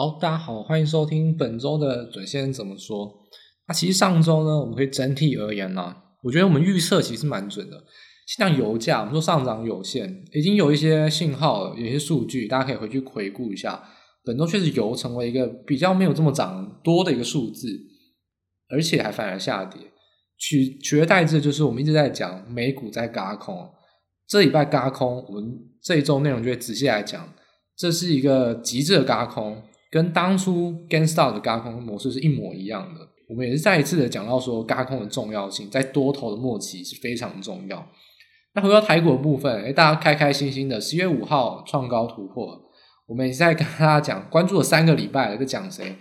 好，大家好，欢迎收听本周的准先怎么说。其实上周呢，我们可以整体而言啦，我觉得我们预测其实蛮准的。现在油价我们说上涨有限，已经有一些信号了，有一些数据，大家可以回去回顾一下。本周确实油成为一个比较没有这么涨多的一个数字，而且还反而下跌。取而代之就是我们一直在讲美股在轧空，这礼拜轧空，我们这一周内容就会仔细来讲。这是一个极致的轧空，跟当初 GameStop 的轧空模式是一模一样的。我们也是再一次的讲到说轧空的重要性，在多头的末期是非常重要。那回到台股的部分，大家开开心心的10月5号创高突破，我们也是在跟大家讲关注了3个礼拜了，在讲谁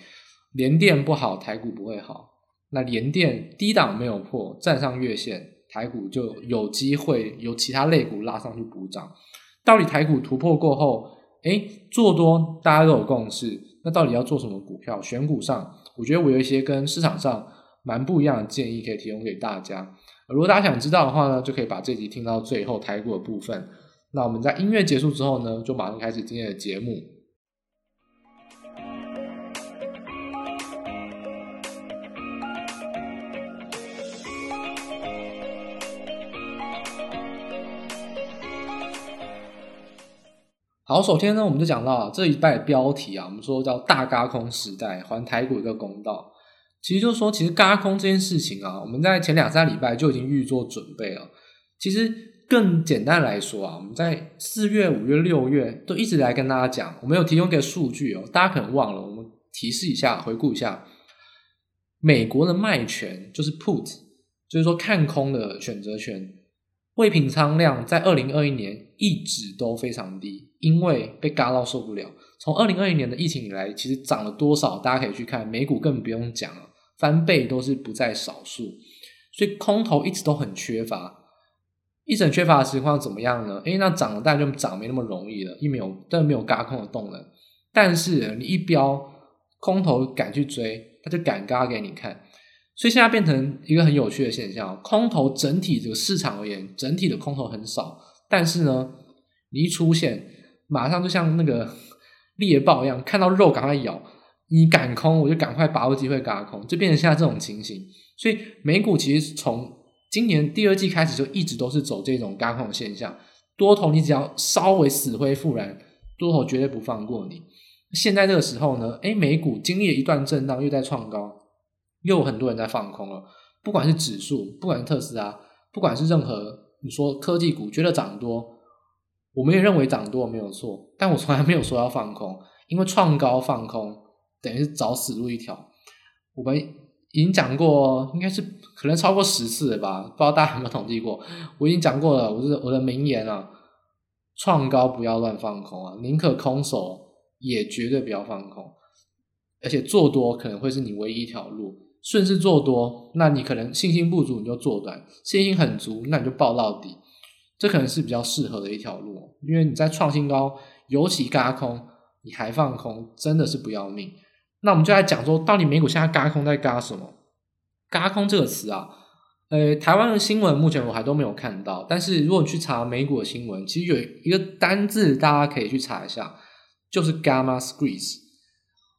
联电不好台股不会好。那联电低档没有破，站上月线，台股就有机会由其他类股拉上去补涨。到底台股突破过后做多大家都有共识，那到底要做什么股票？选股上我觉得我有一些跟市场上蛮不一样的建议可以提供给大家。如果大家想知道的话呢，就可以把这集听到最后台股的部分。那我们在音乐结束之后呢，就马上开始今天的节目。好，首先呢，我们就讲到这一拜的标题啊，我们说叫大轧空时代，还台股一个公道。其实就是说，其实轧空这件事情啊，我们在前2-3礼拜就已经预做准备了。其实更简单来说啊，我们在4月、5月、6月都一直来跟大家讲，我们有提供给数据哦，大家可能忘了，我们提示一下，回顾一下，美国的卖权就是 put， 就是说看空的选择权。未平仓量在2021年一直都非常低，因为被轧到受不了。从2021年的疫情以来，其实涨了多少大家可以去看，美股更不用讲了，翻倍都是不在少数。所以空头一直都很缺乏，一直很缺乏的情况怎么样呢？那涨了当然就涨没那么容易了，但没有轧空的动能。但是你一标空头敢去追，他就敢轧给你看。所以现在变成一个很有趣的现象，空头整体这个市场而言，整体的空头很少，但是呢，你一出现，马上就像那个猎豹一样，看到肉赶快咬，你敢空我就赶快把握机会轧空，就变成现在这种情形。所以美股其实从今年第2季开始就一直都是走这种轧空的现象，多头你只要稍微死灰复燃，多头绝对不放过你。现在这个时候呢，美股经历了一段震荡，又在创高。又有很多人在放空了，不管是指数，不管是特斯拉，不管是任何你说科技股觉得涨多，我们也认为涨多没有错，但我从来没有说要放空，因为创高放空等于是找死路一条。我们已经讲过，应该是可能超过10次了吧，不知道大家有没有统计过。我已经讲过了，我的名言啊，创高不要乱放空啊，宁可空手也绝对不要放空，而且做多可能会是你唯一一条路。顺势做多，那你可能信心不足你就做短，信心很足那你就抱到底，这可能是比较适合的一条路。因为你在创新高，尤其轧空，你还放空真的是不要命。那我们就来讲说，到底美股现在轧空在轧什么？轧空这个词啊，台湾的新闻目前我还都没有看到，但是如果你去查美股的新闻，其实有一个单字大家可以去查一下，就是 Gamma Squeeze。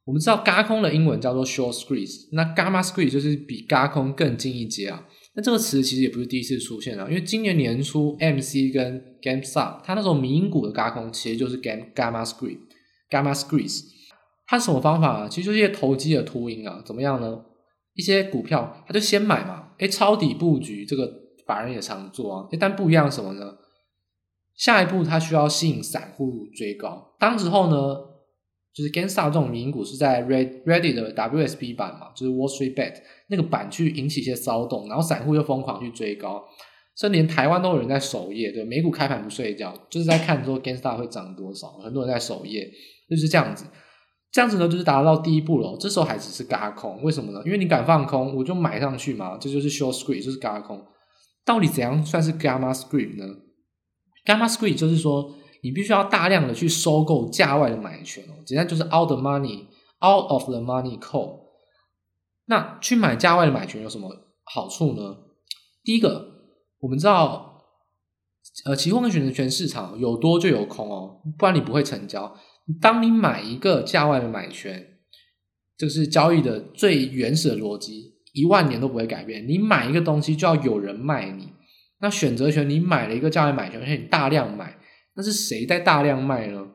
我们知道轧空的英文叫做 short squeeze， 那 gamma squeeze 就是比轧空更近一阶啊。那这个词其实也不是第一次出现了，因为今年年初 AMC 跟 GameStop 它那种迷因股的轧空其实就是 gamma squeeze。gamma squeeze 它是什么方法啊？其实就是一些投机的秃鹰啊，怎么样呢？一些股票它就先买嘛，抄底布局，这个法人也常做啊。但不一样什么呢？下一步它需要吸引散户追高，当时候呢。就是 GameStop 这种迷因股是在 Reddit 的 WSB 版嘛，就是 Wall Street Bet 那个版去引起一些骚动，然后散户又疯狂去追高，甚至连台湾都有人在守夜，对，美股开盘不睡觉，就是在看说 GameStop 会涨多少，很多人在守夜，就是这样子。这样子呢，就是达到第一步了，这时候还只是轧空，为什么呢？因为你敢放空，我就买上去嘛，这就是 short squeeze， 就是轧空。到底怎样算是 gamma squeeze 呢？ gamma squeeze 就是说。你必须要大量的去收购价外的买权哦，简单就是 out of the money call。那去买价外的买权有什么好处呢？第一个，我们知道，期货跟选择权市场有多就有空哦，不然你不会成交。当你买一个价外的买权，就是交易的最原始的逻辑，10000年都不会改变。你买一个东西就要有人卖你，那选择权你买了一个价外买权，而且你大量买，那是谁在大量卖呢？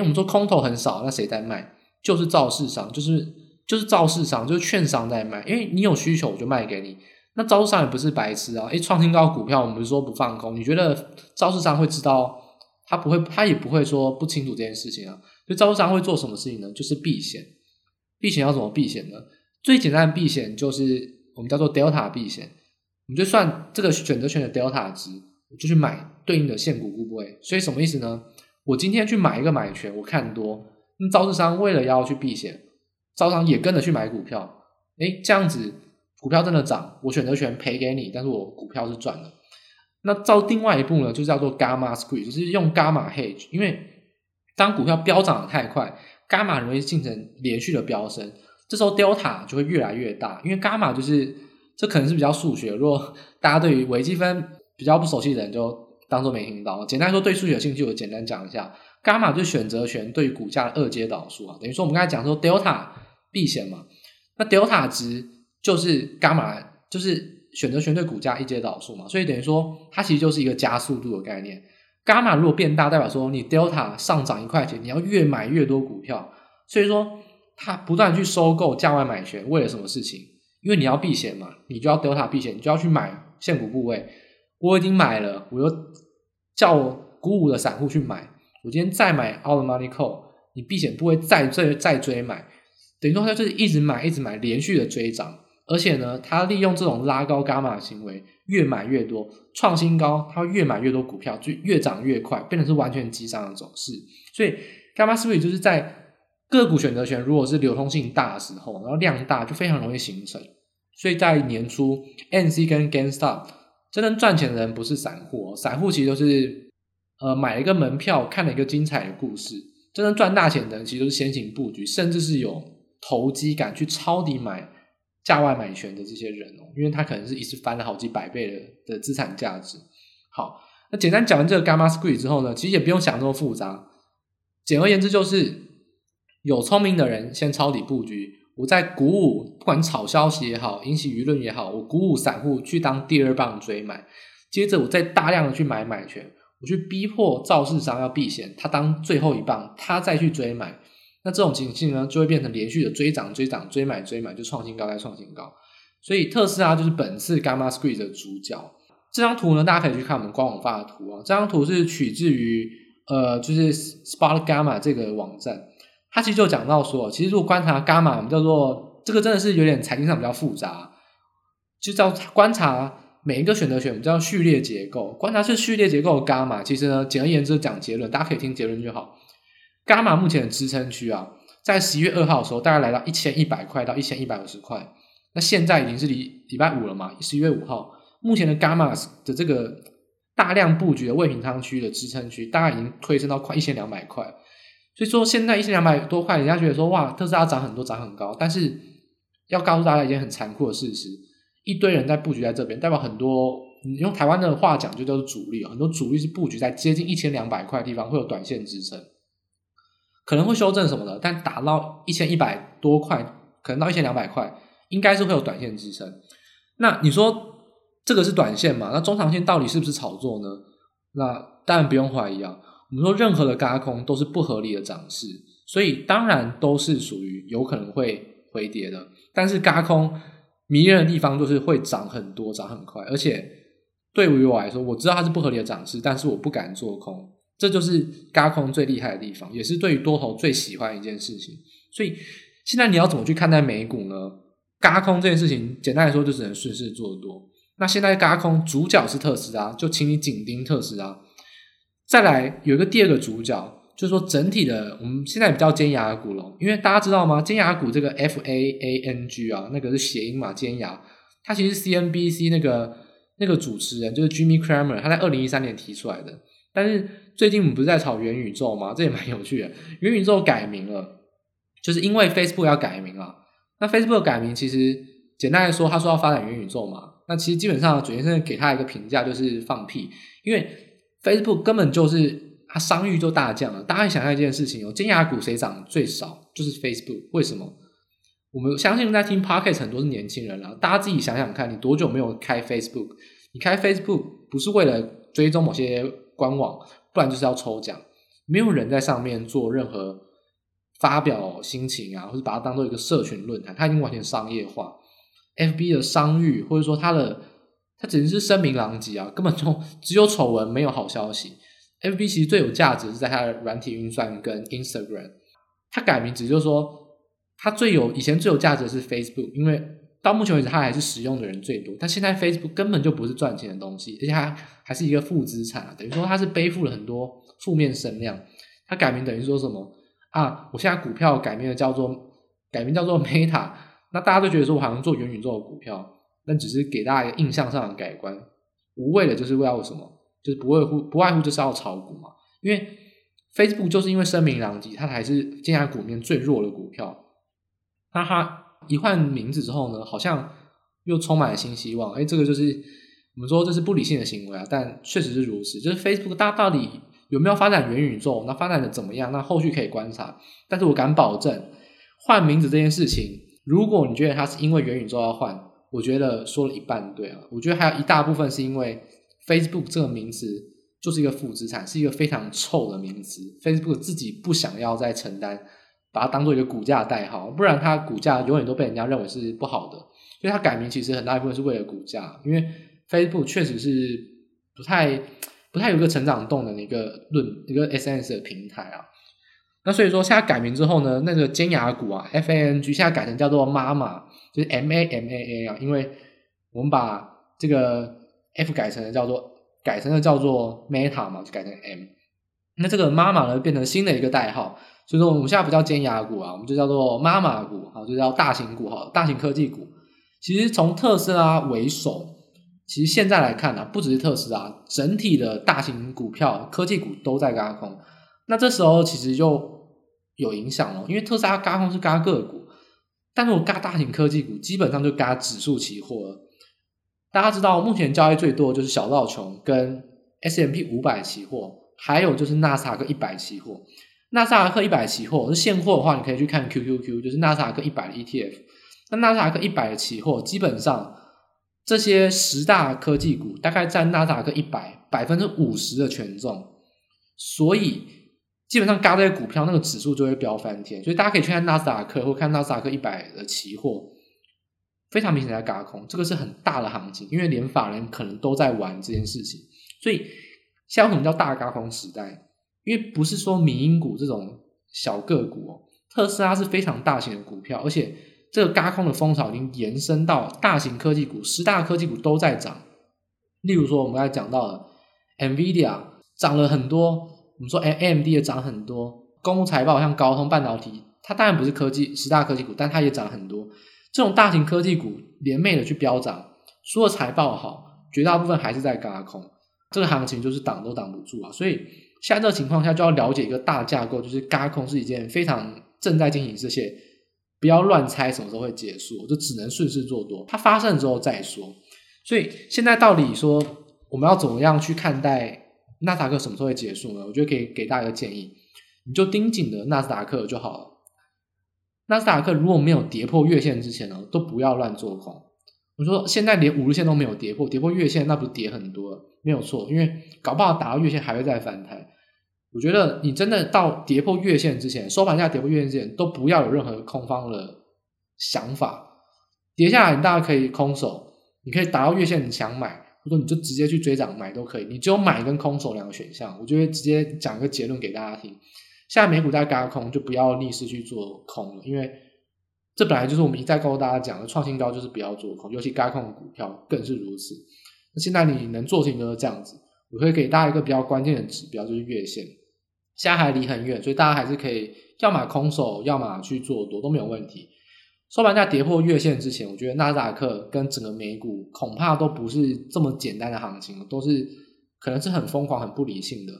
我们说空头很少，那谁在卖？就是造市商，就是造市商，就是券商在卖，因为你有需求我就卖给你。那造市商也不是白痴啊！创新高股票我们不是说不放空，你觉得造市商会知道？他不会，他也不会说不清楚这件事情啊。所以造市商会做什么事情呢？就是避险。避险要怎么避险呢？最简单的避险就是我们叫做 Delta 避险，我们就算这个选择权的 Delta 值，我就去买对应的现股部位。所以什么意思呢？我今天去买一个买权，我看多，那造市商为了要去避险，造市商也跟着去买股票，这样子股票真的涨，我选择权赔给你，但是我股票是赚的。那照另外一步呢，就叫做 Gamma Squeeze， 就是用 Gamma Hedge， 因为当股票飙涨得太快， Gamma 容易形成连续的飙升，这时候 Delta 就会越来越大，因为 Gamma 就是这可能是比较数学，如果大家对于微积分比较不熟悉的人就当做没听到。简单说，对数学有兴趣我简单讲一下， Gamma 就是选择权对于股价的二阶导数啊，等于说我们刚才讲说 Delta 避险嘛，那 Delta 值就是 Gamma， 就是选择权对股价一阶导数嘛，所以等于说它其实就是一个加速度的概念。 Gamma 如果变大，代表说你 Delta 上涨1块钱，你要越买越多股票，所以说它不断去收购价外买权，为了什么事情？因为你要避险嘛，你就要 Delta 避险，你就要去买现股部位，我已经买了，我又叫我鼓舞的散户去买，我今天再买 Out of Money Call， 你避险部位再追买，等于说它就是一直买一直买，连续的追涨。而且呢，他利用这种拉高 Gamma 的行为，越买越多，创新高，他越买越多股票，就越涨越快，变成是完全急涨的走势。所以 Gamma Squeeze 就是在个股选择权如果是流通性大的时候，然后量大，就非常容易形成。所以在年初 AMC 跟 GameStop 真正赚钱的人不是散户，散户其实就是买了一个门票，看了一个精彩的故事。真正赚大钱的人其实都是先行布局，甚至是有投机感去抄底买价外买权的这些人因为他可能是一次翻了好几百倍 的资产价值。好，那简单讲完这个 Gamma Squeeze 之后呢，其实也不用想那么复杂，简而言之就是有聪明的人先抄底布局，我在鼓舞，不管炒消息也好，引起舆论也好，我鼓舞散户去当第二棒追买，接着我再大量的去买买权，我去逼迫造市商要避险，他当最后一棒，他再去追买，那这种情形呢，就会变成连续的追涨追涨追买追买，就创新高再创新高。所以特斯拉就是本次 Gamma Squeeze 的主角。这张图呢，大家可以去看我们官网发的图啊。这张图是取自于就是 Spot Gamma 这个网站，它其实就讲到说，其实如果观察 Gamma， 我们叫做这个真的是有点财经上比较复杂，就叫观察每一个选择权，我们叫序列结构。观察是序列结构的 Gamma， 其实呢，简而言之讲结论，大家可以听结论就好。Gamma 目前的支撑区啊，在11月2号的时候大概来到1100块到1150块，那现在已经是礼拜五了嘛，11月5号目前的 Gamma 的这个大量布局的未平仓区的支撑区大概已经推升到快1200块，所以说现在1200多块人家觉得说哇特斯拉涨很多涨很高，但是要告诉大家一件很残酷的事实，一堆人在布局在这边，代表很多你用台湾的话讲就叫做主力，很多主力是布局在接近1200块的地方会有短线支撑，可能会修正什么的，但打到1100多块可能到1200块应该是会有短线支撑。那你说这个是短线嘛，那中长线到底是不是炒作呢？那当然不用怀疑啊，我们说任何的轧空都是不合理的涨势，所以当然都是属于有可能会回跌的，但是轧空迷人的地方就是会涨很多涨很快，而且对于我来说我知道它是不合理的涨势，但是我不敢做空，这就是轧空最厉害的地方，也是对于多头最喜欢的一件事情。所以现在你要怎么去看待美股呢？轧空这件事情简单来说就只能顺势做多，那现在轧空主角是特斯拉，就请你紧盯特斯拉。再来有一个第二个主角就是说整体的我们现在比较尖牙的股咯，因为大家知道吗，尖牙股这个 FAANG 啊，那个是谐音嘛，尖牙它其实是 CNBC 那个主持人就是 Jimmy Cramer 他在2013年提出来的，但是最近我们不是在炒元宇宙吗？这也蛮有趣的。元宇宙改名了，就是因为 Facebook 要改名啊。那 Facebook 改名其实简单来说，他说要发展元宇宙嘛。那其实基本上，主先生给他一个评价就是放屁，因为 Facebook 根本就是它商誉就大降了。大家想象一件事情，尖牙股谁涨最少？就是 Facebook。 为什么？我们相信在听 Podcast 很多是年轻人啦，大家自己想想看，你多久没有开 Facebook？ 你开 Facebook 不是为了追踪某些官网，不然就是要抽奖。没有人在上面做任何发表心情啊，或是把它当做一个社群论坛，它已经完全商业化。 FB 的商誉或者说它只是声名狼藉啊，根本就只有丑闻没有好消息。 FB 其实最有价值是在它的软体运算跟 Instagram。 它改名只就是说它以前最有价值的是 Facebook， 因为到目前为止它还是使用的人最多，但现在 Facebook 根本就不是赚钱的东西，而且它还是一个负资产，等于说它是背负了很多负面声量。它改名等于说什么啊？我现在股票改名叫做 Meta， 那大家都觉得说我好像做元宇宙的股票，那只是给大家一个印象上的改观，无谓的就是为了什么，就是不外乎就是要炒股嘛。因为 Facebook 就是因为声名狼藉，它还是尖牙股里面最弱的股票。那它一换名字之后呢，好像又充满了新希望。这个就是我们说这是不理性的行为啊，但确实是如此。就是 Facebook 它到底有没有发展元宇宙，那发展的怎么样，那后续可以观察。但是我敢保证，换名字这件事情，如果你觉得它是因为元宇宙要换，我觉得说了一半对啊。我觉得还有一大部分是因为 Facebook 这个名词就是一个负资产，是一个非常臭的名词。 Facebook 自己不想要再承担，把它当做一个股价代号，不然它股价永远都被人家认为是不好的。所以它改名其实很大一部分是为了股价，因为 Facebook 确实是不太有一个成长动能的一个 SNS 的平台啊。那所以说现在改名之后呢，那个尖牙股啊 FANG 现在改成叫做妈妈，就是 MAMAA 啊，因为我们把这个 F 改成了叫做 Meta 嘛，就改成 M。 那这个妈妈呢变成新的一个代号，所以说我们现在不叫尖牙股啊，我们就叫做妈妈股啊，就叫大型股好，大型科技股。其实从特斯拉为首，其实现在来看啊，不只是特斯拉，整体的大型股票科技股都在軋空。那这时候其实就有影响了，因为特斯拉軋空是軋个股，但是我軋大型科技股基本上就軋指数期货了。大家知道目前交易最多的就是小道琼跟 S&P 500 期货，还有就是纳斯达克100期货。纳斯达克100期货是现货的话，你可以去看 QQQ， 就是纳斯达克100的 ETF。 那纳斯达克100的期货基本上这些十大科技股大概占纳斯达克100 50% 的权重，所以基本上軋这些股票，那个指数就会飙翻天。所以大家可以去看纳斯达克或看纳斯达克100的期货，非常明显在軋空，这个是很大的行情，因为连法人可能都在玩这件事情。所以现在为什么叫大軋空时代？因为不是说迷因股这种小个股哦，特斯拉是非常大型的股票，而且这个軋空的风潮已经延伸到大型科技股，十大科技股都在涨。例如说我们刚才讲到了 NVIDIA 涨了很多，我们说 AMD 也涨很多，公布财报像高通半导体，它当然不是十大科技股，但它也涨很多。这种大型科技股连袂的去飙涨，所有财报好，绝大部分还是在軋空，这个行情就是挡都挡不住啊。所以现在这个情况下就要了解一个大架构，就是軋空是一件非常正在进行这些，不要乱猜什么时候会结束，就只能顺势做多，它发生之后再说。所以现在到底说我们要怎么样去看待纳斯达克什么时候会结束呢？我觉得可以给大家一个建议，你就盯紧的纳斯达克就好了。纳斯达克如果没有跌破月线之前呢，都不要乱做空。我说现在连五日线都没有跌破，跌破月线那不是跌很多了，没有错，因为搞不好打到月线还会再反弹。我觉得你真的到跌破月线之前，收盘价跌破月线之前，都不要有任何空方的想法。跌下来你大家可以空手，你可以打到月线你想买，或者你就直接去追涨买都可以，你只有买跟空手两个选项。我就会直接讲一个结论给大家听，现在美股在軋空就不要逆势去做空了，因为这本来就是我们一再告诉大家讲的，创新高就是不要做空，尤其軋空的股票更是如此。那现在你能做的就是这样子。我会给大家一个比较关键的指标，就是月线，现在还离很远，所以大家还是可以要么空手，要么去做多都没有问题。收盘价跌破月线之前，我觉得纳斯达克跟整个美股恐怕都不是这么简单的行情，都是可能是很疯狂很不理性的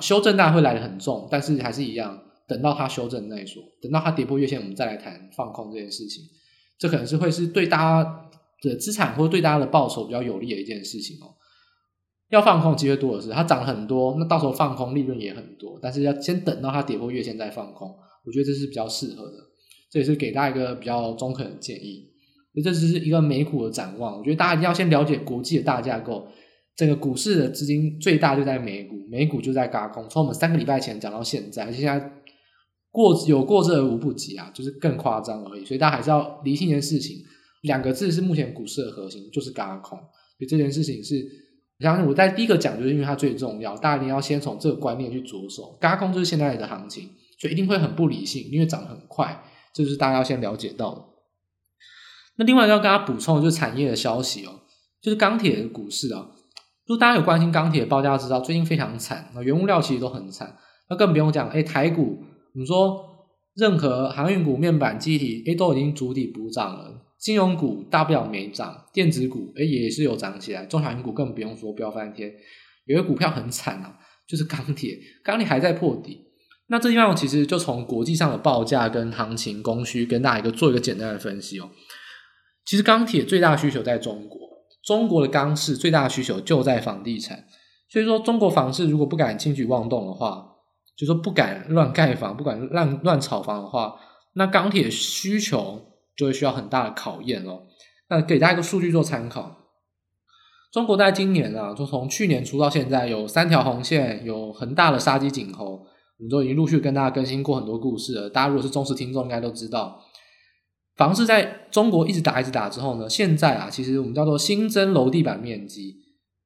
修正，大家会来得很重，但是还是一样，等到它修正再说，等到它跌破月线我们再来谈放空这件事情。这可能是会是对大家的资产或对大家的报酬比较有利的一件事情哦。要放空机会多的是，它涨了很多，那到时候放空利润也很多，但是要先等到它跌破月线再放空，我觉得这是比较适合的，这也是给大家一个比较中肯的建议。这只是一个美股的展望，我觉得大家一定要先了解国际的大架构，整个股市的资金最大就在美股，美股就在軋空，从我们3个礼拜前讲到现在，现在有过之而无不及啊，就是更夸张而已，所以大家还是要理性一件事情，2个字是目前股市的核心，就是軋空，所以这件事情是我相信我在第一个讲，就是因为它最重要，大家一定要先从这个观念去着手，軋空就是现在的行情，所以一定会很不理性，因为涨得很快，这就是大家要先了解到的。那另外要跟大家补充的就是产业的消息哦，就是钢铁的股市啊，如果大家有关心钢铁的报价知道最近非常惨，原物料其实都很惨，那更不用讲台股我们说任何航运股、面板、机体都已经主体补涨了，金融股大不了没涨，电子股也是有涨起来，中小型股更不用说飙翻天，有一个股票很惨啊，就是钢铁还在破底。那这地方其实就从国际上的报价跟行情供需跟大家做一个简单的分析哦。其实钢铁最大的需求在中国，中国的钢市最大的需求就在房地产，所以说中国房市如果不敢轻举妄动的话，就是说不敢乱盖房，不敢乱炒房的话，那钢铁需求就会需要很大的考验咯。那给大家一个数据做参考，中国在今年啊，就从去年初到现在有3条红线，有很大的杀鸡儆猴，我们都已经陆续跟大家更新过很多故事了，大家如果是忠实听众应该都知道，房市在中国一直打之后呢，现在啊，其实我们叫做新增楼地板面积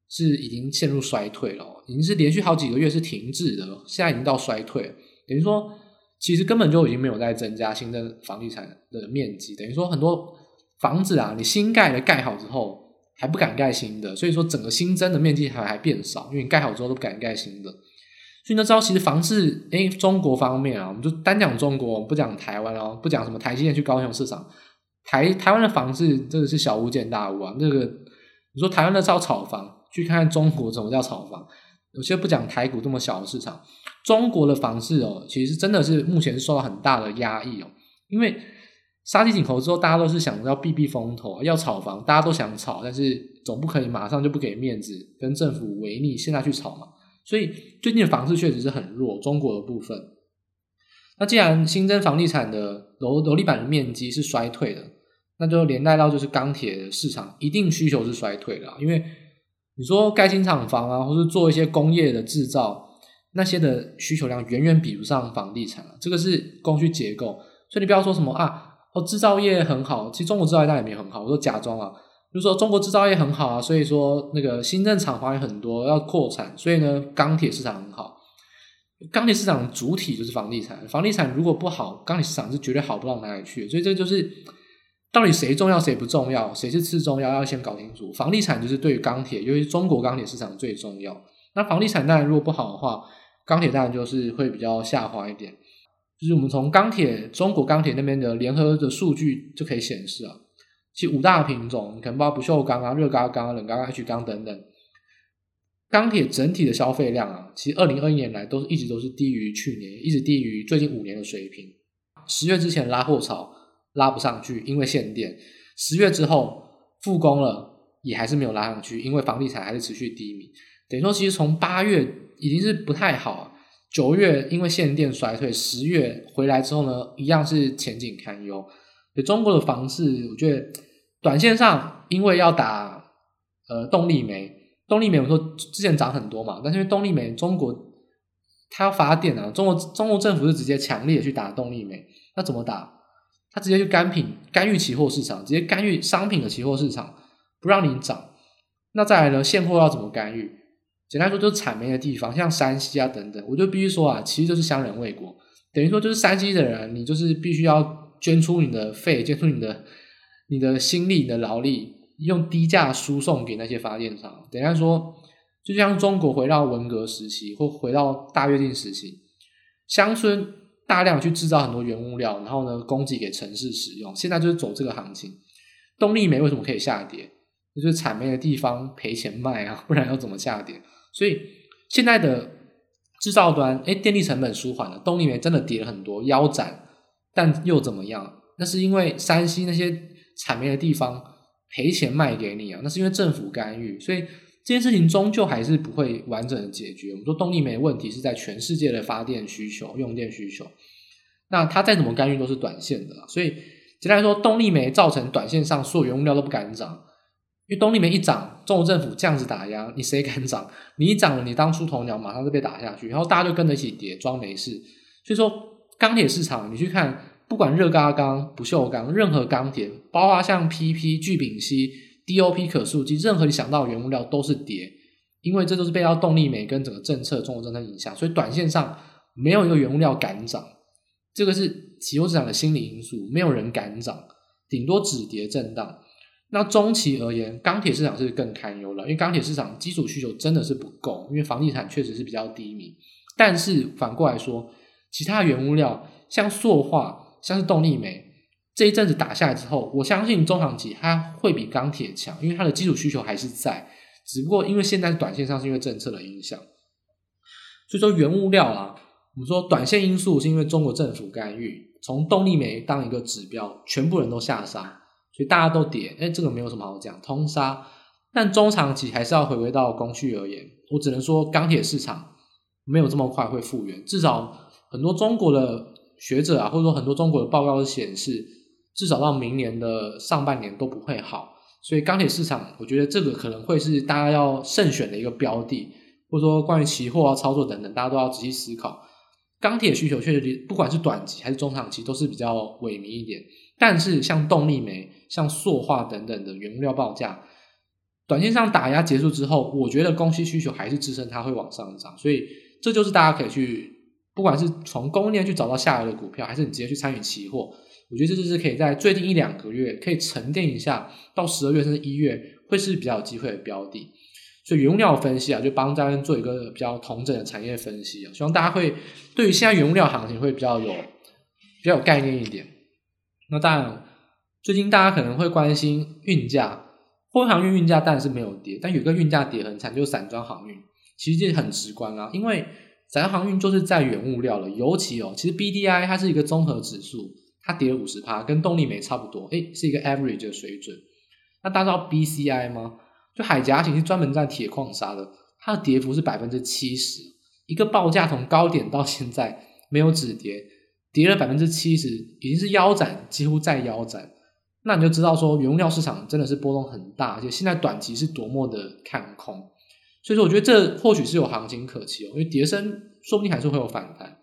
是已经陷入衰退了，已经是连续好几个月是停滞的，现在已经到衰退了，等于说其实根本就已经没有在增加新增房地产的面积，等于说很多房子啊，你新盖的盖好之后还不敢盖新的，所以说整个新增的面积还变少，因为你盖好之后都不敢盖新的，所以你知道其实房市中国方面啊，我们就单讲中国，我们不讲台湾哦，不讲什么台积电去高雄市场，台湾的房市真的是小巫见大巫啊，这个你说台湾的叫炒房，去看看中国怎么叫炒房，有些不讲台股这么小的市场，中国的房市哦，其实真的是目前受到很大的压抑哦，因为杀鸡儆猴之后，大家都是想要避风头，要炒房，大家都想炒，但是总不可以马上就不给面子，跟政府违逆，现在去炒嘛，所以最近的房市确实是很弱，中国的部分。那既然新增房地产的楼地板的面积是衰退的，那就连带到就是钢铁的市场一定需求是衰退的，因为你说盖新厂房啊，或是做一些工业的制造，那些的需求量远远比不上房地产，这个是供需结构，所以你不要说什么啊，制造业很好，其实中国制造业当然也没有很好，我说假装啊，就是说中国制造业很好啊，所以说那个新增厂房也很多要扩产，所以呢钢铁市场很好，钢铁市场主体就是房地产，房地产如果不好，钢铁市场是绝对好不到哪里去，所以这就是到底谁重要谁不重要，谁是次重要，要先搞清楚，房地产就是对于钢铁，尤其是中国钢铁市场最重要，那房地产当然如果不好的话，钢铁当然就是会比较下滑一点，就是我们从中国钢铁那边的联合的数据就可以显示啊，其实5大品种可能包括不锈钢啊、热轧钢、冷轧钢、H 钢等等，钢铁整体的消费量啊，其实2021年来一直都是低于去年，一直低于最近5年的水平，10月之前拉货潮拉不上去，因为限电，10月之后复工了也还是没有拉上去，因为房地产还是持续低迷，等于说其实从8月已经是不太好，9月因为限电衰退，10月回来之后呢一样是前景堪忧，所以中国的房市我觉得短线上因为要打动力煤我们说之前涨很多嘛，但是因为动力煤中国它要发电啊，中国政府是直接强烈去打动力煤，那怎么打，他直接去干预期货市场，直接干预商品的期货市场，不让你涨。那再来呢，现货要怎么干预？简单说就是产煤的地方，像山西啊等等，我就必须说啊，其实就是乡人为国，等于说就是山西的人，你就是必须要捐出你的肺，捐出你的心力、你的劳力，用低价输送给那些发电商。简单说，就像中国回到文革时期或回到大跃进时期，乡村大量去制造很多原物料，然后呢供给给城市使用，现在就是走这个行情。动力煤为什么可以下跌，就是产煤的地方赔钱卖啊，不然要怎么下跌，所以现在的制造端电力成本舒缓了，动力煤真的跌了很多腰斩，但又怎么样，那是因为山西那些产煤的地方赔钱卖给你啊，那是因为政府干预，所以这件事情终究还是不会完整的解决。我们说动力煤问题是在全世界的发电需求、用电需求，那它再怎么干预都是短线的，所以简单来说，动力煤造成短线上所有原物料都不敢涨，因为动力煤一涨，中国政府这样子打压，你谁敢涨？你一涨了，你当出头鸟马上就被打下去，然后大家就跟着一起跌，装没事。所以说钢铁市场你去看，不管热轧钢、不锈钢，任何钢铁，包括像 PP、聚丙烯、DOP 可塑剂，任何你想到的原物料都是跌，因为这都是被到动力煤跟整个政策、中国政策影响，所以短线上没有一个原物料敢涨，这个是期货市场的心理因素，没有人敢涨，顶多止跌震荡。那中期而言，钢铁市场是更堪忧了，因为钢铁市场基础需求真的是不够，因为房地产确实是比较低迷，但是反过来说，其他原物料像塑化、像是动力煤，这一阵子打下来之后，我相信中长期它会比钢铁强，因为它的基础需求还是在，只不过因为现在短线上是因为政策的影响。所以说原物料啊，我们说短线因素是因为中国政府干预，从动力煤当一个指标，全部人都下杀，所以大家都跌，这个没有什么好讲，通杀。但中长期还是要回归到供需而言，我只能说钢铁市场没有这么快会复原，至少很多中国的学者啊，或者说很多中国的报告显示，至少到明年的上半年都不会好，所以钢铁市场我觉得这个可能会是大家要慎选的一个标的，或者说关于期货啊、操作等等，大家都要仔细思考。钢铁需求确实不管是短期还是中长期都是比较萎靡一点，但是像动力煤、像塑化等等的原物料报价，短线上打压结束之后，我觉得供需需求还是支撑它会往上涨，所以这就是大家可以去不管是从供应链去找到下游的股票，还是你直接去参与期货，我觉得这就是可以在最近一两个月可以沉淀一下，到12月甚至1月会是比较有机会的标的。所以原物料分析啊，就帮大家做一个比较统整的产业分析啊，希望大家会对于现在原物料行情会比较有概念一点。那当然最近大家可能会关心运价，货运航运运价当然是没有跌，但有个运价跌很惨，就是散装航运，其实这很直观啦，因为散装航运就是在原物料了，尤其其实 BDI 它是一个综合指数，它跌了 50%， 跟动力煤差不多，是一个 average 的水准。那大家知道 BCI 吗？就海岬型是专门在铁矿砂的，它的跌幅是 70%， 一个报价从高点到现在没有止跌，跌了 70%， 已经是腰斩，几乎在腰斩。那你就知道说原物料市场真的是波动很大，而且现在短期是多么的看空。所以说我觉得这或许是有行情可期，因为跌升说不定还是会有反弹，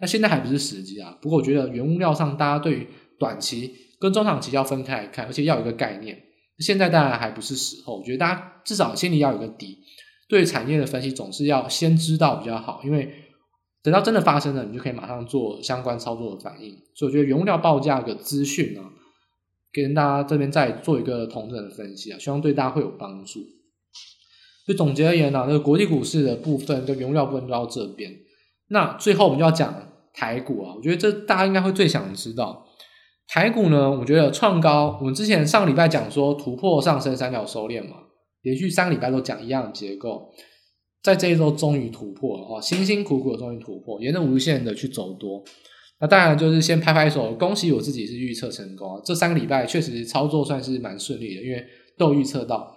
那现在还不是时机啊。不过我觉得原物料上大家对于短期跟中长期要分开来看，而且要有一个概念，现在当然还不是时候，我觉得大家至少心里要有个底，对产业的分析总是要先知道比较好，因为等到真的发生了你就可以马上做相关操作的反应。所以我觉得原物料报价的资讯啊，跟大家这边再做一个统整的分析啊，希望对大家会有帮助。就总结而言啊，这个国际股市的部分跟原物料部分都到这边，那最后我们就要讲台股啊，我觉得这大家应该会最想知道。台股呢，我觉得创高，我们之前上礼拜讲说突破上升三角收敛嘛，连续三个礼拜都讲一样的结构，在这一周终于突破了哦，辛辛苦苦的终于突破，沿着无限的去走多。那当然就是先拍拍手，恭喜我自己是预测成功啊，这三个礼拜确实操作算是蛮顺利的，因为都有预测到。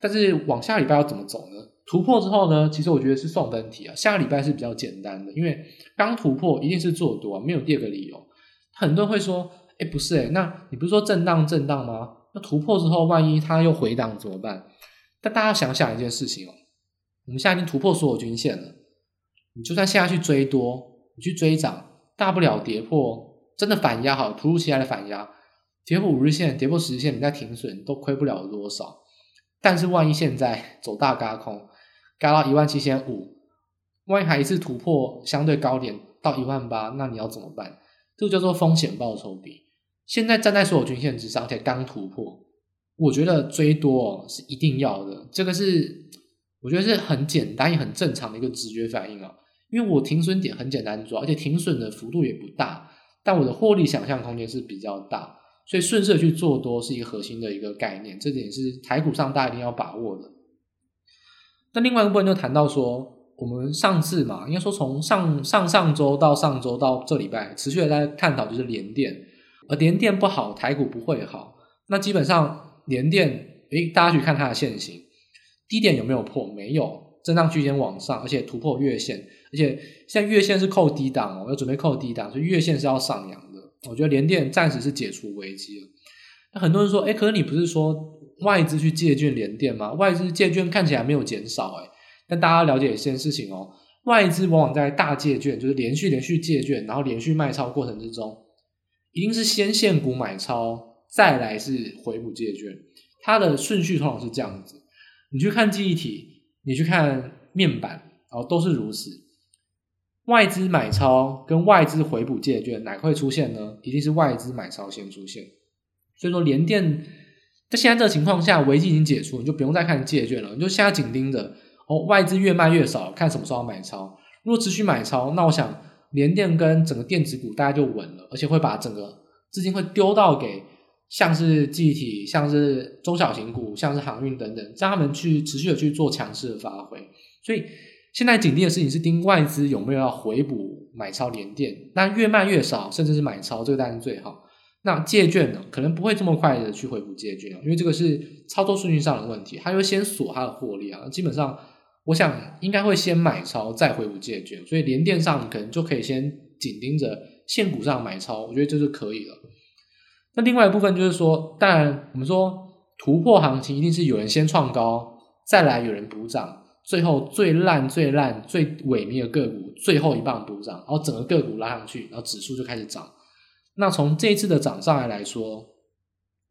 但是往下礼拜要怎么走呢？突破之后呢，其实我觉得是送分题啊，下个礼拜是比较简单的，因为刚突破一定是做多啊，没有第二个理由。很多人会说不是那你不是说震荡吗？那突破之后万一它又回档怎么办？但大家要想想一件事情哦，我们现在已经突破所有均线了，你就算现在去追多，你去追涨，大不了跌破真的反压好，突如其来的反压，跌破五日线、跌破十日线，你再停损都亏不了多少。但是万一现在走大轧空，轧到17500，万一还一次突破相对高点到18000，那你要怎么办？这个叫做风险报酬比。现在站在所有均线之上，而且刚突破，我觉得追多是一定要的，这个是我觉得是很简单也很正常的一个直觉反应啊。因为我停损点很简单抓，而且停损的幅度也不大，但我的获利想象空间是比较大，所以顺势去做多是一个核心的一个概念，这点是台股上大家一定要把握的。那另外一个部分就谈到说，我们上次嘛，应该说从上周到上周到这礼拜持续的在探讨就是联电，而联电不好台股不会好。那基本上联电大家去看它的线型，低点有没有破？没有，震荡区间往上，而且突破月线，而且现在月线是扣低档哦，要准备扣低档，所以月线是要上扬的。我觉得联电暂时是解除危机了。那很多人说，可是你不是说外资去借券联电吗？外资借券看起来没有减少但大家了解一件事情哦，外资往往在大借券，就是连续借券，然后连续卖超过程之中，一定是先现股买超，再来是回补借券，它的顺序通常是这样子。你去看记忆体，你去看面板，哦，都是如此。外资买超跟外资回补借券哪会出现呢？一定是外资买超先出现。所以说联电在现在这个情况下，危机已经解除，你就不用再看借券了，你就现在紧盯着外资越卖越少，看什么时候要买超。如果持续买超，那我想联电跟整个电子股大概就稳了，而且会把整个资金会丢到给像是记忆体，像是中小型股，像是航运等等，让他们去持续的去做强势的发挥。所以现在紧盯的事情是盯外资有没有要回补买超联电，那越卖越少，甚至是买超，这个当然是最好。那借券呢，可能不会这么快的去回补借券，因为这个是操作顺序上的问题，它会先锁它的获利啊，基本上我想应该会先买超再回补借券，所以联电上可能就可以先紧盯着现股上买超，我觉得这是可以了。那另外一部分就是说，当然我们说突破行情一定是有人先创高，再来有人补涨，最后最烂最萎靡的个股最后一棒补涨，然后整个个股拉上去，然后指数就开始涨。那从这一次的涨上来说，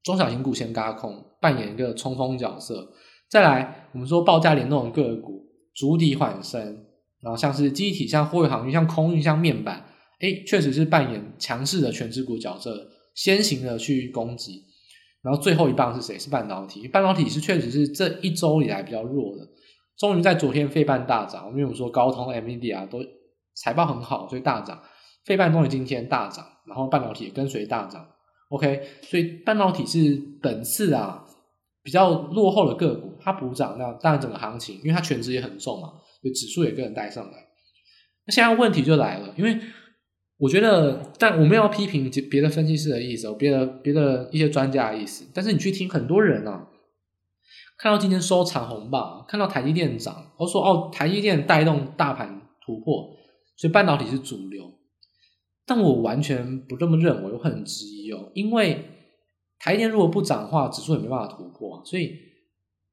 中小型股先轧空，扮演一个冲锋角色，再来我们说报价联动的个股筑底缓升，然后像是记忆体，像货运航运，像空运，像面板，确实是扮演强势的全指股角色，先行的去攻击。然后最后一棒是谁？是半导体。半导体是确实是这一周以来比较弱的，终于在昨天费半大涨，因为我们说高通 NVIDIA 都财报很好，所以大涨，费半终于今天大涨，然后半导体也跟随大涨。 OK， 所以半导体是本次比较落后的个股，它补涨，那当然整个行情，因为它权值也很重嘛，所以指数也跟着带上来。那现在问题就来了，因为我觉得，但我没有要批评别的分析师的意思，别的一些专家的意思，但是你去听很多人看到今天收长红棒，看到台积电涨，都说台积电带动大盘突破，所以半导体是主流，但我完全不这么认为，我很质疑因为台积电如果不涨的话，指数也没办法突破所以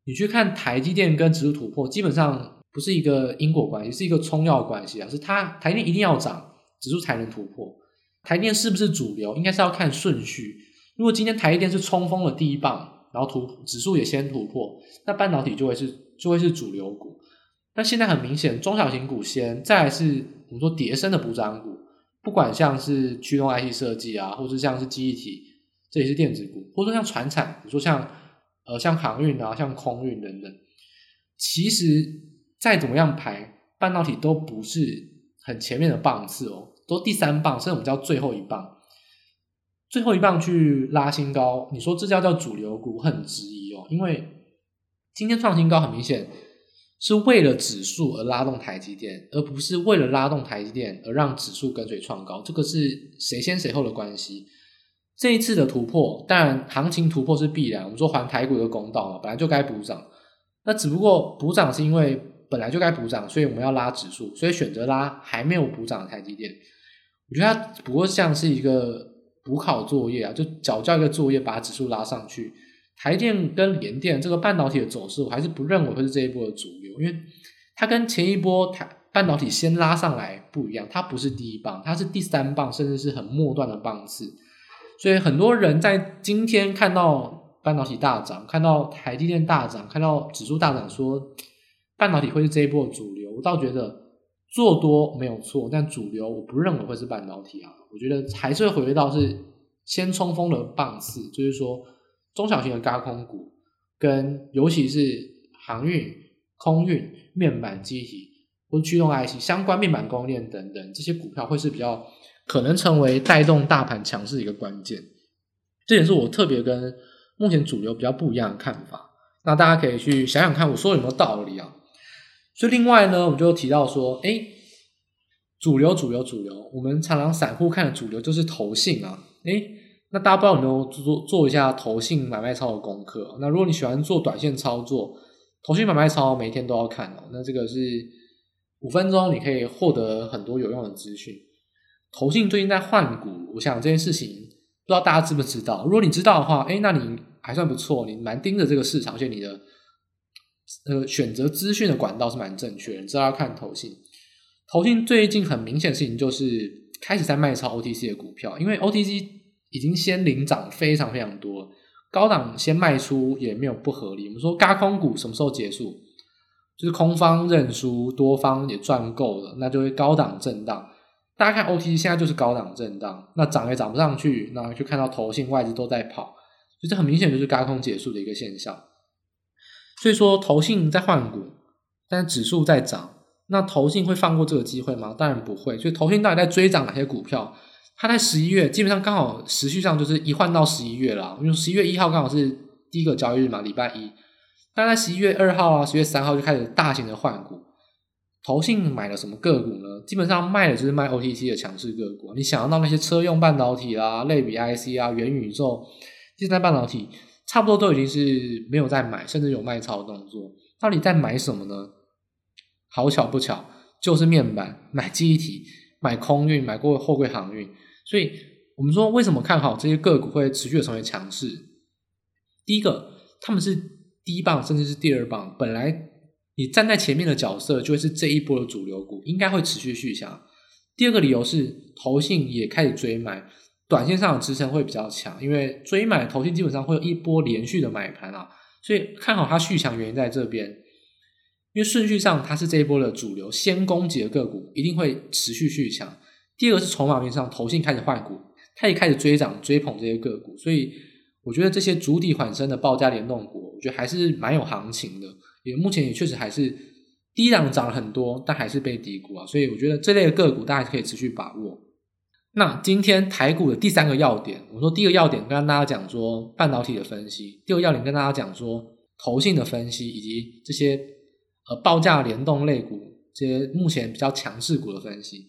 你去看台积电跟指数突破，基本上不是一个因果关系，是一个冲药关系是它台积电一定要涨，指数才能突破。台积电是不是主流，应该是要看顺序。如果今天台积电是冲锋的第一棒，然后指数也先突破，那半导体就会是主流股。那现在很明显，中小型股先，再来是我们说叠升的补涨股，不管像是驱动 IC 设计或是像是记忆体。这也是电子股，或者说像传产，比如说像航运像空运等等，其实再怎么样排，半导体都不是很前面的棒次都第三棒，甚至我们叫最后一棒去拉新高，你说这叫主流股，很质疑因为今天创新高很明显是为了指数而拉动台积电，而不是为了拉动台积电而让指数跟随创高，这个是谁先谁后的关系。这一次的突破，当然行情突破是必然，我们说还台股一个公道本来就该补涨，那只不过补涨是因为本来就该补涨，所以我们要拉指数，所以选择拉还没有补涨的台积电。我觉得它不过像是一个补考作业就缴交一个作业把指数拉上去。台电跟联电这个半导体的走势，我还是不认为会是这一波的主流，因为它跟前一波半导体先拉上来不一样，它不是第一棒，它是第三棒，甚至是很末段的棒次。所以很多人在今天看到半导体大涨，看到台积电大涨，看到指数大涨，说半导体会是这一波主流，我倒觉得做多没有错，但主流我不认为会是半导体我觉得还是会回归到是先冲锋的棒次，就是说中小型的轧空股，跟尤其是航运、空运、面板、机体或驱动 IC 相关面板供应链等等，这些股票会是比较可能成为带动大盘强势的一个关键，这也是我特别跟目前主流比较不一样的看法。那大家可以去想想看，我说有没有道理啊？所以另外呢，我们就提到说，主流，我们常常散户看的主流就是投信那大家不知道有没有做一下投信买卖超的功课？那如果你喜欢做短线操作，投信买卖超每天都要看哦，那这个是5分钟你可以获得很多有用的资讯。投信最近在换股，我想这件事情不知道大家知不知道，如果你知道的话，那你还算不错，你蛮盯着这个市场，而且你的选择资讯的管道是蛮正确的，你知道要看投信。投信最近很明显的事情就是开始在卖超 OTC 的股票，因为 OTC 已经先领涨非常非常多，高档先卖出也没有不合理。我们说嘎空股什么时候结束，就是空方认输，多方也赚够了，那就会高档震荡。大家看 OTC 现在就是高档震荡，那涨也涨不上去，那就看到投信外资都在跑，就是很明显就是嘎空结束的一个现象。所以说投信在换股，但指数在涨，那投信会放过这个机会吗？当然不会。所以投信到底在追涨哪些股票？它在11月基本上刚好持续上就是一换到11月啦，因为11月1号刚好是第一个交易日嘛，礼拜一。但在11月2号啊，11月3号就开始大型的换股。投信买了什么个股呢？基本上卖的就是卖 OTC 的强势个股，你想要到那些车用半导体啦、类比 IC 啊、元宇宙、第三代半导体，差不多都已经是没有在买，甚至有卖超的动作。到底在买什么呢？好巧不巧，就是面板，买记忆体，买空运，买过货柜航运。所以我们说为什么看好这些个股会持续的成为强势，第一个他们是第一棒甚至是第二棒，本来你站在前面的角色就会是这一波的主流股，应该会持续续强。第二个理由是投信也开始追买，短线上的支撑会比较强，因为追买投信基本上会有一波连续的买盘啊，所以看好它续强原因在这边，因为顺序上它是这一波的主流，先攻击的个股一定会持续续强。第二个是筹码面上，投信开始换股，它也开始追涨追捧这些个股，所以我觉得这些主体缓升的报价联动股，我觉得还是蛮有行情的，也目前也确实还是低档涨了很多，但还是被低估啊，所以我觉得这类的个股大家可以持续把握。那今天台股的第三个要点，我说第一个要点跟大家讲说半导体的分析，第二个要点跟大家讲说投信的分析，以及这些报价联动类股，这些目前比较强势股的分析。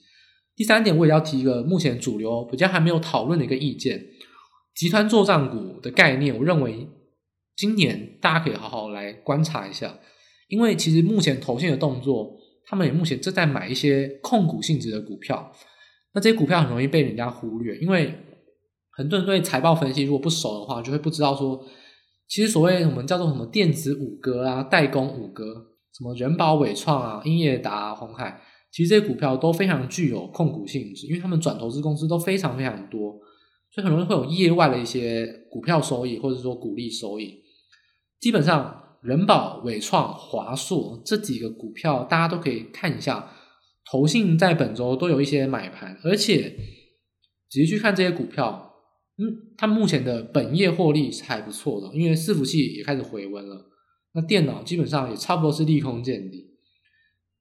第三点我也要提一个目前主流比较还没有讨论的一个意见，集团作战股的概念，我认为今年大家可以好好来观察一下，因为其实目前投信的动作，他们也目前正在买一些控股性质的股票，那这些股票很容易被人家忽略，因为很多人对财报分析如果不熟的话，就会不知道说其实所谓我们叫做什么电子五哥啊、代工五哥，什么人保、伟创啊、英业达啊、鸿海，其实这些股票都非常具有控股性质，因为他们转投资公司都非常非常多，所以很容易会有业外的一些股票收益或者说股利收益。基本上人保、伟创、华硕这几个股票大家都可以看一下，投信在本周都有一些买盘，而且直接去看这些股票，它目前的本业获利是还不错的，因为伺服器也开始回温了，那电脑基本上也差不多是利空见底。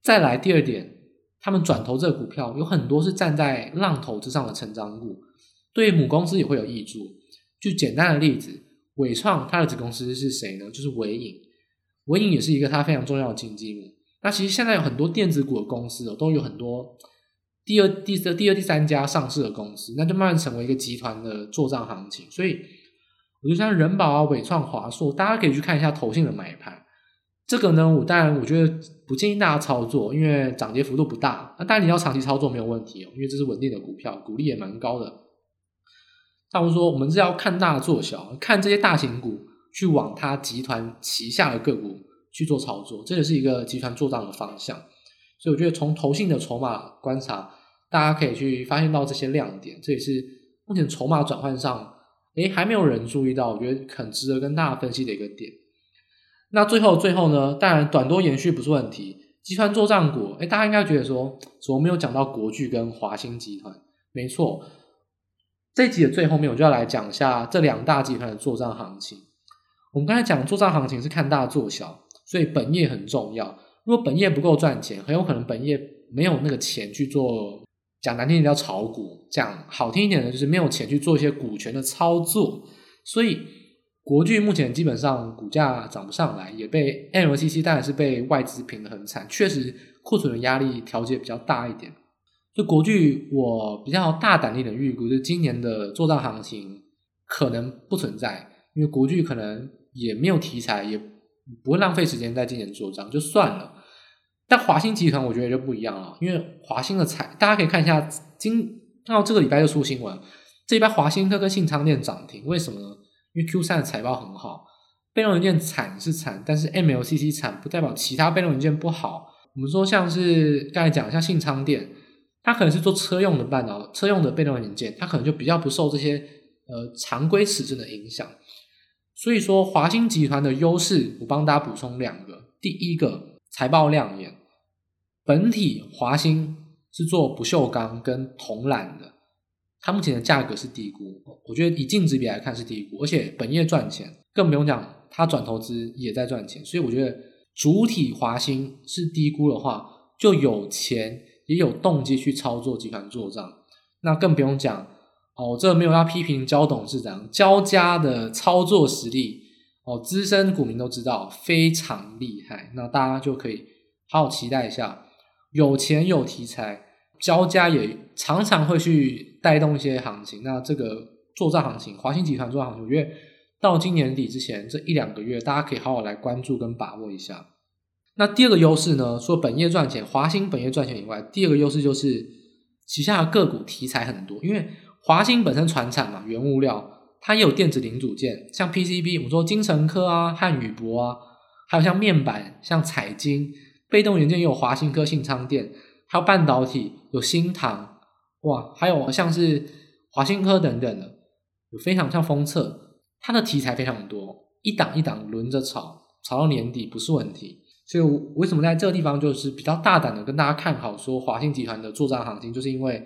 再来第二点，他们转投这个股票有很多是站在浪头之上的成长股，对母公司也会有益处。就简单的例子，伟创它的子公司是谁呢？就是伟影，伟影也是一个它非常重要的经济母。那其实现在有很多电子股的公司都有很多第三家上市的公司，那就慢慢成为一个集团的作战行情。所以我就像人保啊、伟创、华硕，大家可以去看一下投信的买盘。这个呢，我当然我觉得不建议大家操作，因为涨跌幅度不大。那当然你要长期操作没有问题，因为这是稳定的股票，股利也蛮高的。但我说我们是要看大做小，看这些大型股去往它集团旗下的个股去做操作，这也是一个集团做账的方向。所以我觉得从投信的筹码观察，大家可以去发现到这些亮点，这也是目前筹码转换上还没有人注意到，我觉得很值得跟大家分析的一个点。那最后呢，当然短多延续不是问题，集团作战股大家应该觉得说怎么没有讲到国巨跟华兴集团，没错，这一集的最后面我就要来讲一下这两大集团的作战行情。我们刚才讲作战行情是看大做小，所以本业很重要，如果本业不够赚钱，很有可能本业没有那个钱去做，讲难听一点叫炒股，讲好听一点的就是没有钱去做一些股权的操作。所以国巨目前基本上股价涨不上来，也被 MLCC 当然是被外资平得很惨，确实库存的压力调节比较大一点。就国巨我比较大胆一点预估，就是今年的作战行情可能不存在，因为国巨可能也没有题材，也不会浪费时间在今年做账就算了。但华兴集团我觉得就不一样了，因为华兴的大家可以看一下这个礼拜就出新闻，这一拜华兴特跟信昌店涨停，为什么呢？因为 Q3 的财报很好，被动元件惨是惨，但是 MLCC 惨不代表其他被动元件不好。我们说像是刚才讲像信昌店，它可能是做车用的半导体，车用的被动元件，它可能就比较不受这些常规尺寸的影响。所以说华兴集团的优势我帮大家补充两个，第一个财报亮眼，本体华兴是做不锈钢跟铜缆的，它目前的价格是低估，我觉得以净值比来看是低估，而且本业赚钱，更不用讲它转投资也在赚钱，所以我觉得主体华兴是低估的话，就有钱也有动机去操作集团做账。那更不用讲我这没有要批评焦董事长，焦家的操作实力资深股民都知道非常厉害，那大家就可以好好期待一下。有钱有题材，交家也常常会去带动一些行情，那这个作战行情，华兴集团作战行情，我觉得到今年底之前这一两个月大家可以好好来关注跟把握一下。那第二个优势呢，除了本业赚钱，华兴本业赚钱以外，第二个优势就是旗下的个股题材很多，因为华兴本身传产嘛，原物料它也有电子零组件，像 PCB 我们说精成科啊、汉语博啊，还有像面板、像彩晶，被动元件也有华兴科、信昌电，还有半导体有新唐，哇，还有像是华兴科等等的，有非常像封测，它的题材非常多，一档一档轮着炒到年底不是问题。所以为什么在这个地方就是比较大胆的跟大家看好说华兴集团的作战行情，就是因为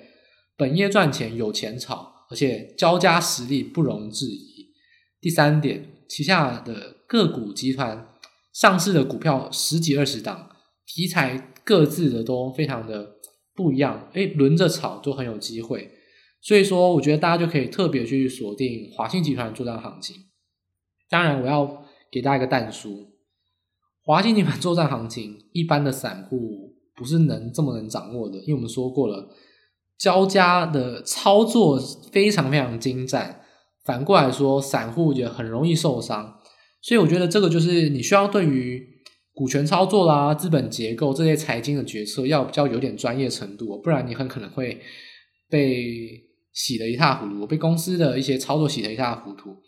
本业赚钱有钱炒，而且交加实力不容置疑。第三点，旗下的个股集团上市的股票十几二十档，题材各自的都非常的不一样，轮着炒就很有机会。所以说我觉得大家就可以特别去锁定华兴集团的作战行情。当然我要给大家一个淡书，华兴集团作战行情一般的散户不是这么能掌握的，因为我们说过了，交加的操作非常非常精湛，反过来说散户也很容易受伤。所以我觉得这个就是你需要对于股权操作啦、资本结构这些财经的决策要比较有点专业程度，不然你很可能会被洗得一塌糊涂，被公司的一些操作洗得一塌糊涂。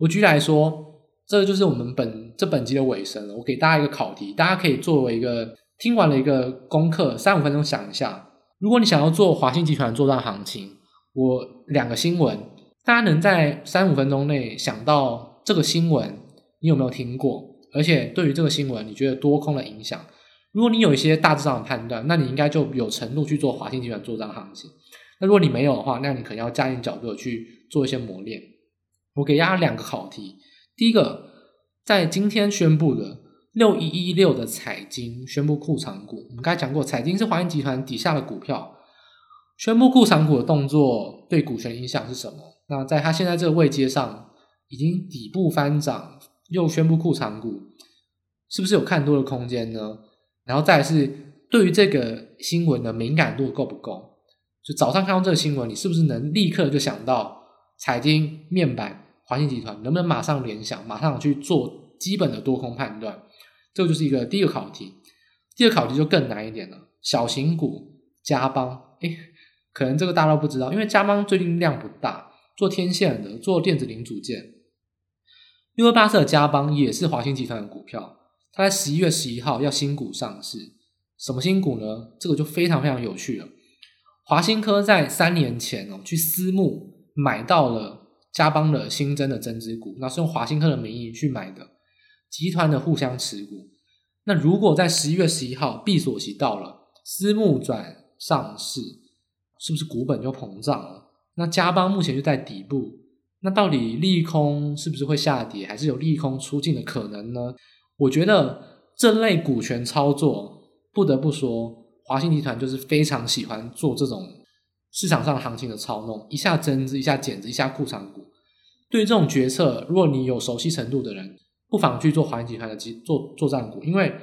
我举例来说，这就是我们本集的尾声了，我给大家一个考题，大家可以作为一个听完了一个功课3-5分钟想一下，如果你想要做华兴集团做账行情，我两个新闻，大家能在3-5分钟内想到这个新闻你有没有听过，而且对于这个新闻你觉得多空的影响，如果你有一些大致上的判断，那你应该就有程度去做华兴集团做账行情。那如果你没有的话，那你可能要加点角度去做一些磨练。我给大家两个考题，第一个，在今天宣布的6116的彩晶宣布库藏股，我们刚才讲过彩晶是华兴集团底下的股票，宣布库藏股的动作对股权影响是什么？那在它现在这个位阶上已经底部翻涨，又宣布库藏股，是不是有看多的空间呢？然后再来是对于这个新闻的敏感度够不够，就早上看到这个新闻你是不是能立刻就想到彩晶、面板、华兴集团，能不能马上联想，马上去做基本的多空判断，这就是一个第一个考题。第二个考题就更难一点了，小型股嘉邦，可能这个大家都不知道，因为嘉邦最近量不大，做天线的，做电子零组件，6284的嘉邦也是华兴集团的股票，它在11月11号要新股上市，什么新股呢？这个就非常非常有趣了。华兴科在3年前去私募买到了嘉邦的新增的增资股，那是用华兴科的名义去买的，集团的互相持股。那如果在11月11号闭锁期到了，私募转上市，是不是股本就膨胀了？那嘉邦目前就在底部，那到底利空是不是会下跌，还是有利空出尽的可能呢？我觉得这类股权操作不得不说华兴集团就是非常喜欢做这种市场上行情的操弄，一下增资一下减资一下库藏股。对于这种决策，如果你有熟悉程度的人，不妨去做华兴集团的作战股，因为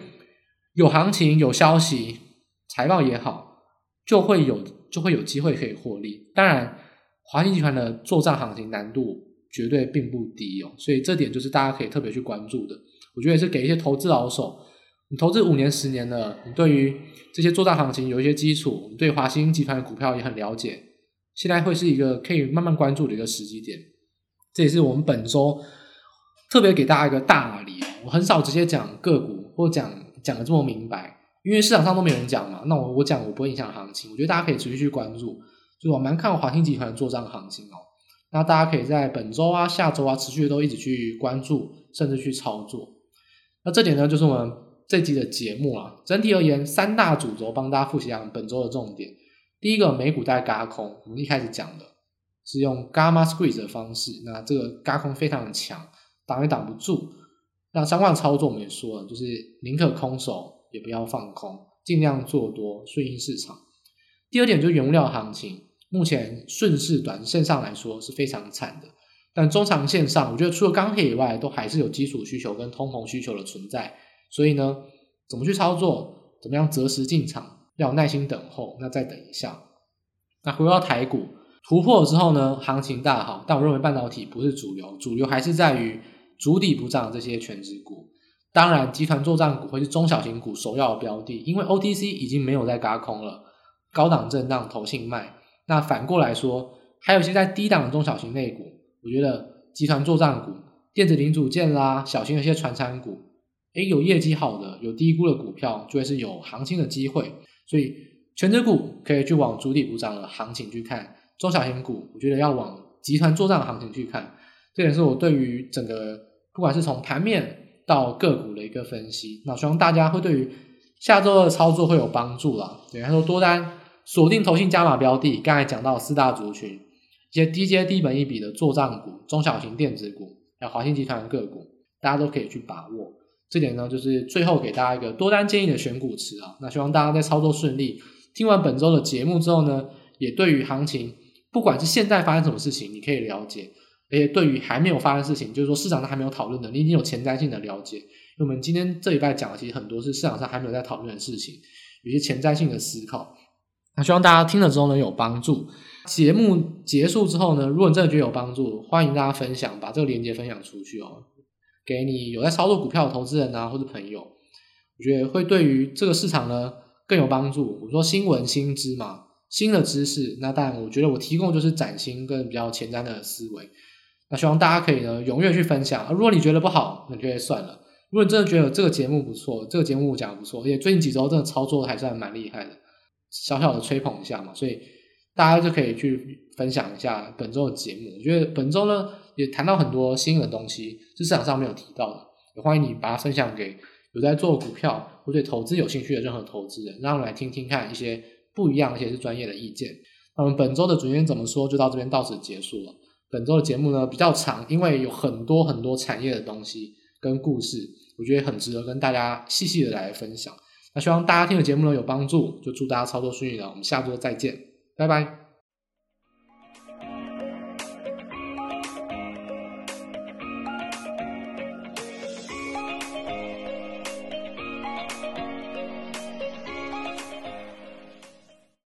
有行情有消息财报也好，就会有机会可以获利。当然华兴集团的作战行情难度绝对并不低哦，所以这点就是大家可以特别去关注的。我觉得也是给一些投资老手，你投资5年10年了，你对于这些作战行情有一些基础，你对华兴集团的股票也很了解，现在会是一个可以慢慢关注的一个时机点。这也是我们本周特别给大家一个大礼，我很少直接讲个股或讲的这么明白，因为市场上都没有人讲嘛，那我讲我不会影响行情，我觉得大家可以持续去关注，就是我蛮看华兴集团的作战行情哦。那大家可以在本周啊下周啊持续都一直去关注甚至去操作。那这点呢就是我们这集的节目啦，整体而言三大主轴帮大家复习一下本周的重点。第一个美股带轧空，我们一开始讲的是用 Gamma Squeeze 的方式，那这个轧空非常的强，挡也挡不住，那相关的操作我们也说了，就是宁可空手也不要放空，尽量做多顺应市场。第二点就是原物料行情，目前顺势短线上来说是非常惨的，但中长线上我觉得除了钢铁以外都还是有基础需求跟通膨需求的存在，所以呢怎么去操作，怎么样择时进场，要有耐心等候，那再等一下。那回到台股突破之后呢行情大好，但我认为半导体不是主流，主流还是在于主底补涨这些全职股，当然集团作战股会是中小型股首要的标的，因为 OTC 已经没有在轧空了，高档震荡投信卖，那反过来说还有一些在低档的中小型类股，我觉得集团作战股电子零组件啦，小型的一些传产股有业绩好的有低估的股票就会是有行情的机会，所以全职股可以去往主体补涨的行情去看，中小型股我觉得要往集团作战的行情去看，这点是我对于整个不管是从盘面到个股的一个分析，那希望大家会对于下周的操作会有帮助啦。等于说多单锁定投信加码标的，刚才讲到四大族群，一些低阶低本益比的作战股、中小型电子股还有华兴集团的个股，大家都可以去把握。这点呢就是最后给大家一个多单建议的选股池啊。那希望大家在操作顺利，听完本周的节目之后呢，也对于行情不管是现在发生什么事情你可以了解，而且对于还没有发生事情，就是说市场上还没有讨论的，你已经有前瞻性的了解，因为我们今天这礼拜讲的其实很多是市场上还没有在讨论的事情，有些前瞻性的思考，那希望大家听了之后能有帮助。节目结束之后呢，如果你真的觉得有帮助，欢迎大家分享，把这个连结分享出去哦，给你有在操作股票的投资人啊或者朋友，我觉得会对于这个市场呢更有帮助。我说新闻新知嘛，新的知识，那当然我觉得我提供就是崭新跟比较前瞻的思维，那希望大家可以呢踊跃去分享，如果你觉得不好那就会算了，如果你真的觉得这个节目不错，这个节目讲的不错，而且最近几周真的操作还算蛮厉害的，小小的吹捧一下嘛，所以大家就可以去分享一下本周的节目。我觉得本周呢也谈到很多新的东西，是市场上没有提到的，也欢迎你把它分享给有在做股票或对投资有兴趣的任何投资人，让我们来听听看一些不一样而且是专业的意见。那我们本周的主持人怎么说就到这边到此结束了。本周的节目呢比较长，因为有很多很多产业的东西跟故事，我觉得很值得跟大家细细的来分享，那希望大家听的节目呢有帮助，就祝大家操作顺利了，我们下周再见，拜拜。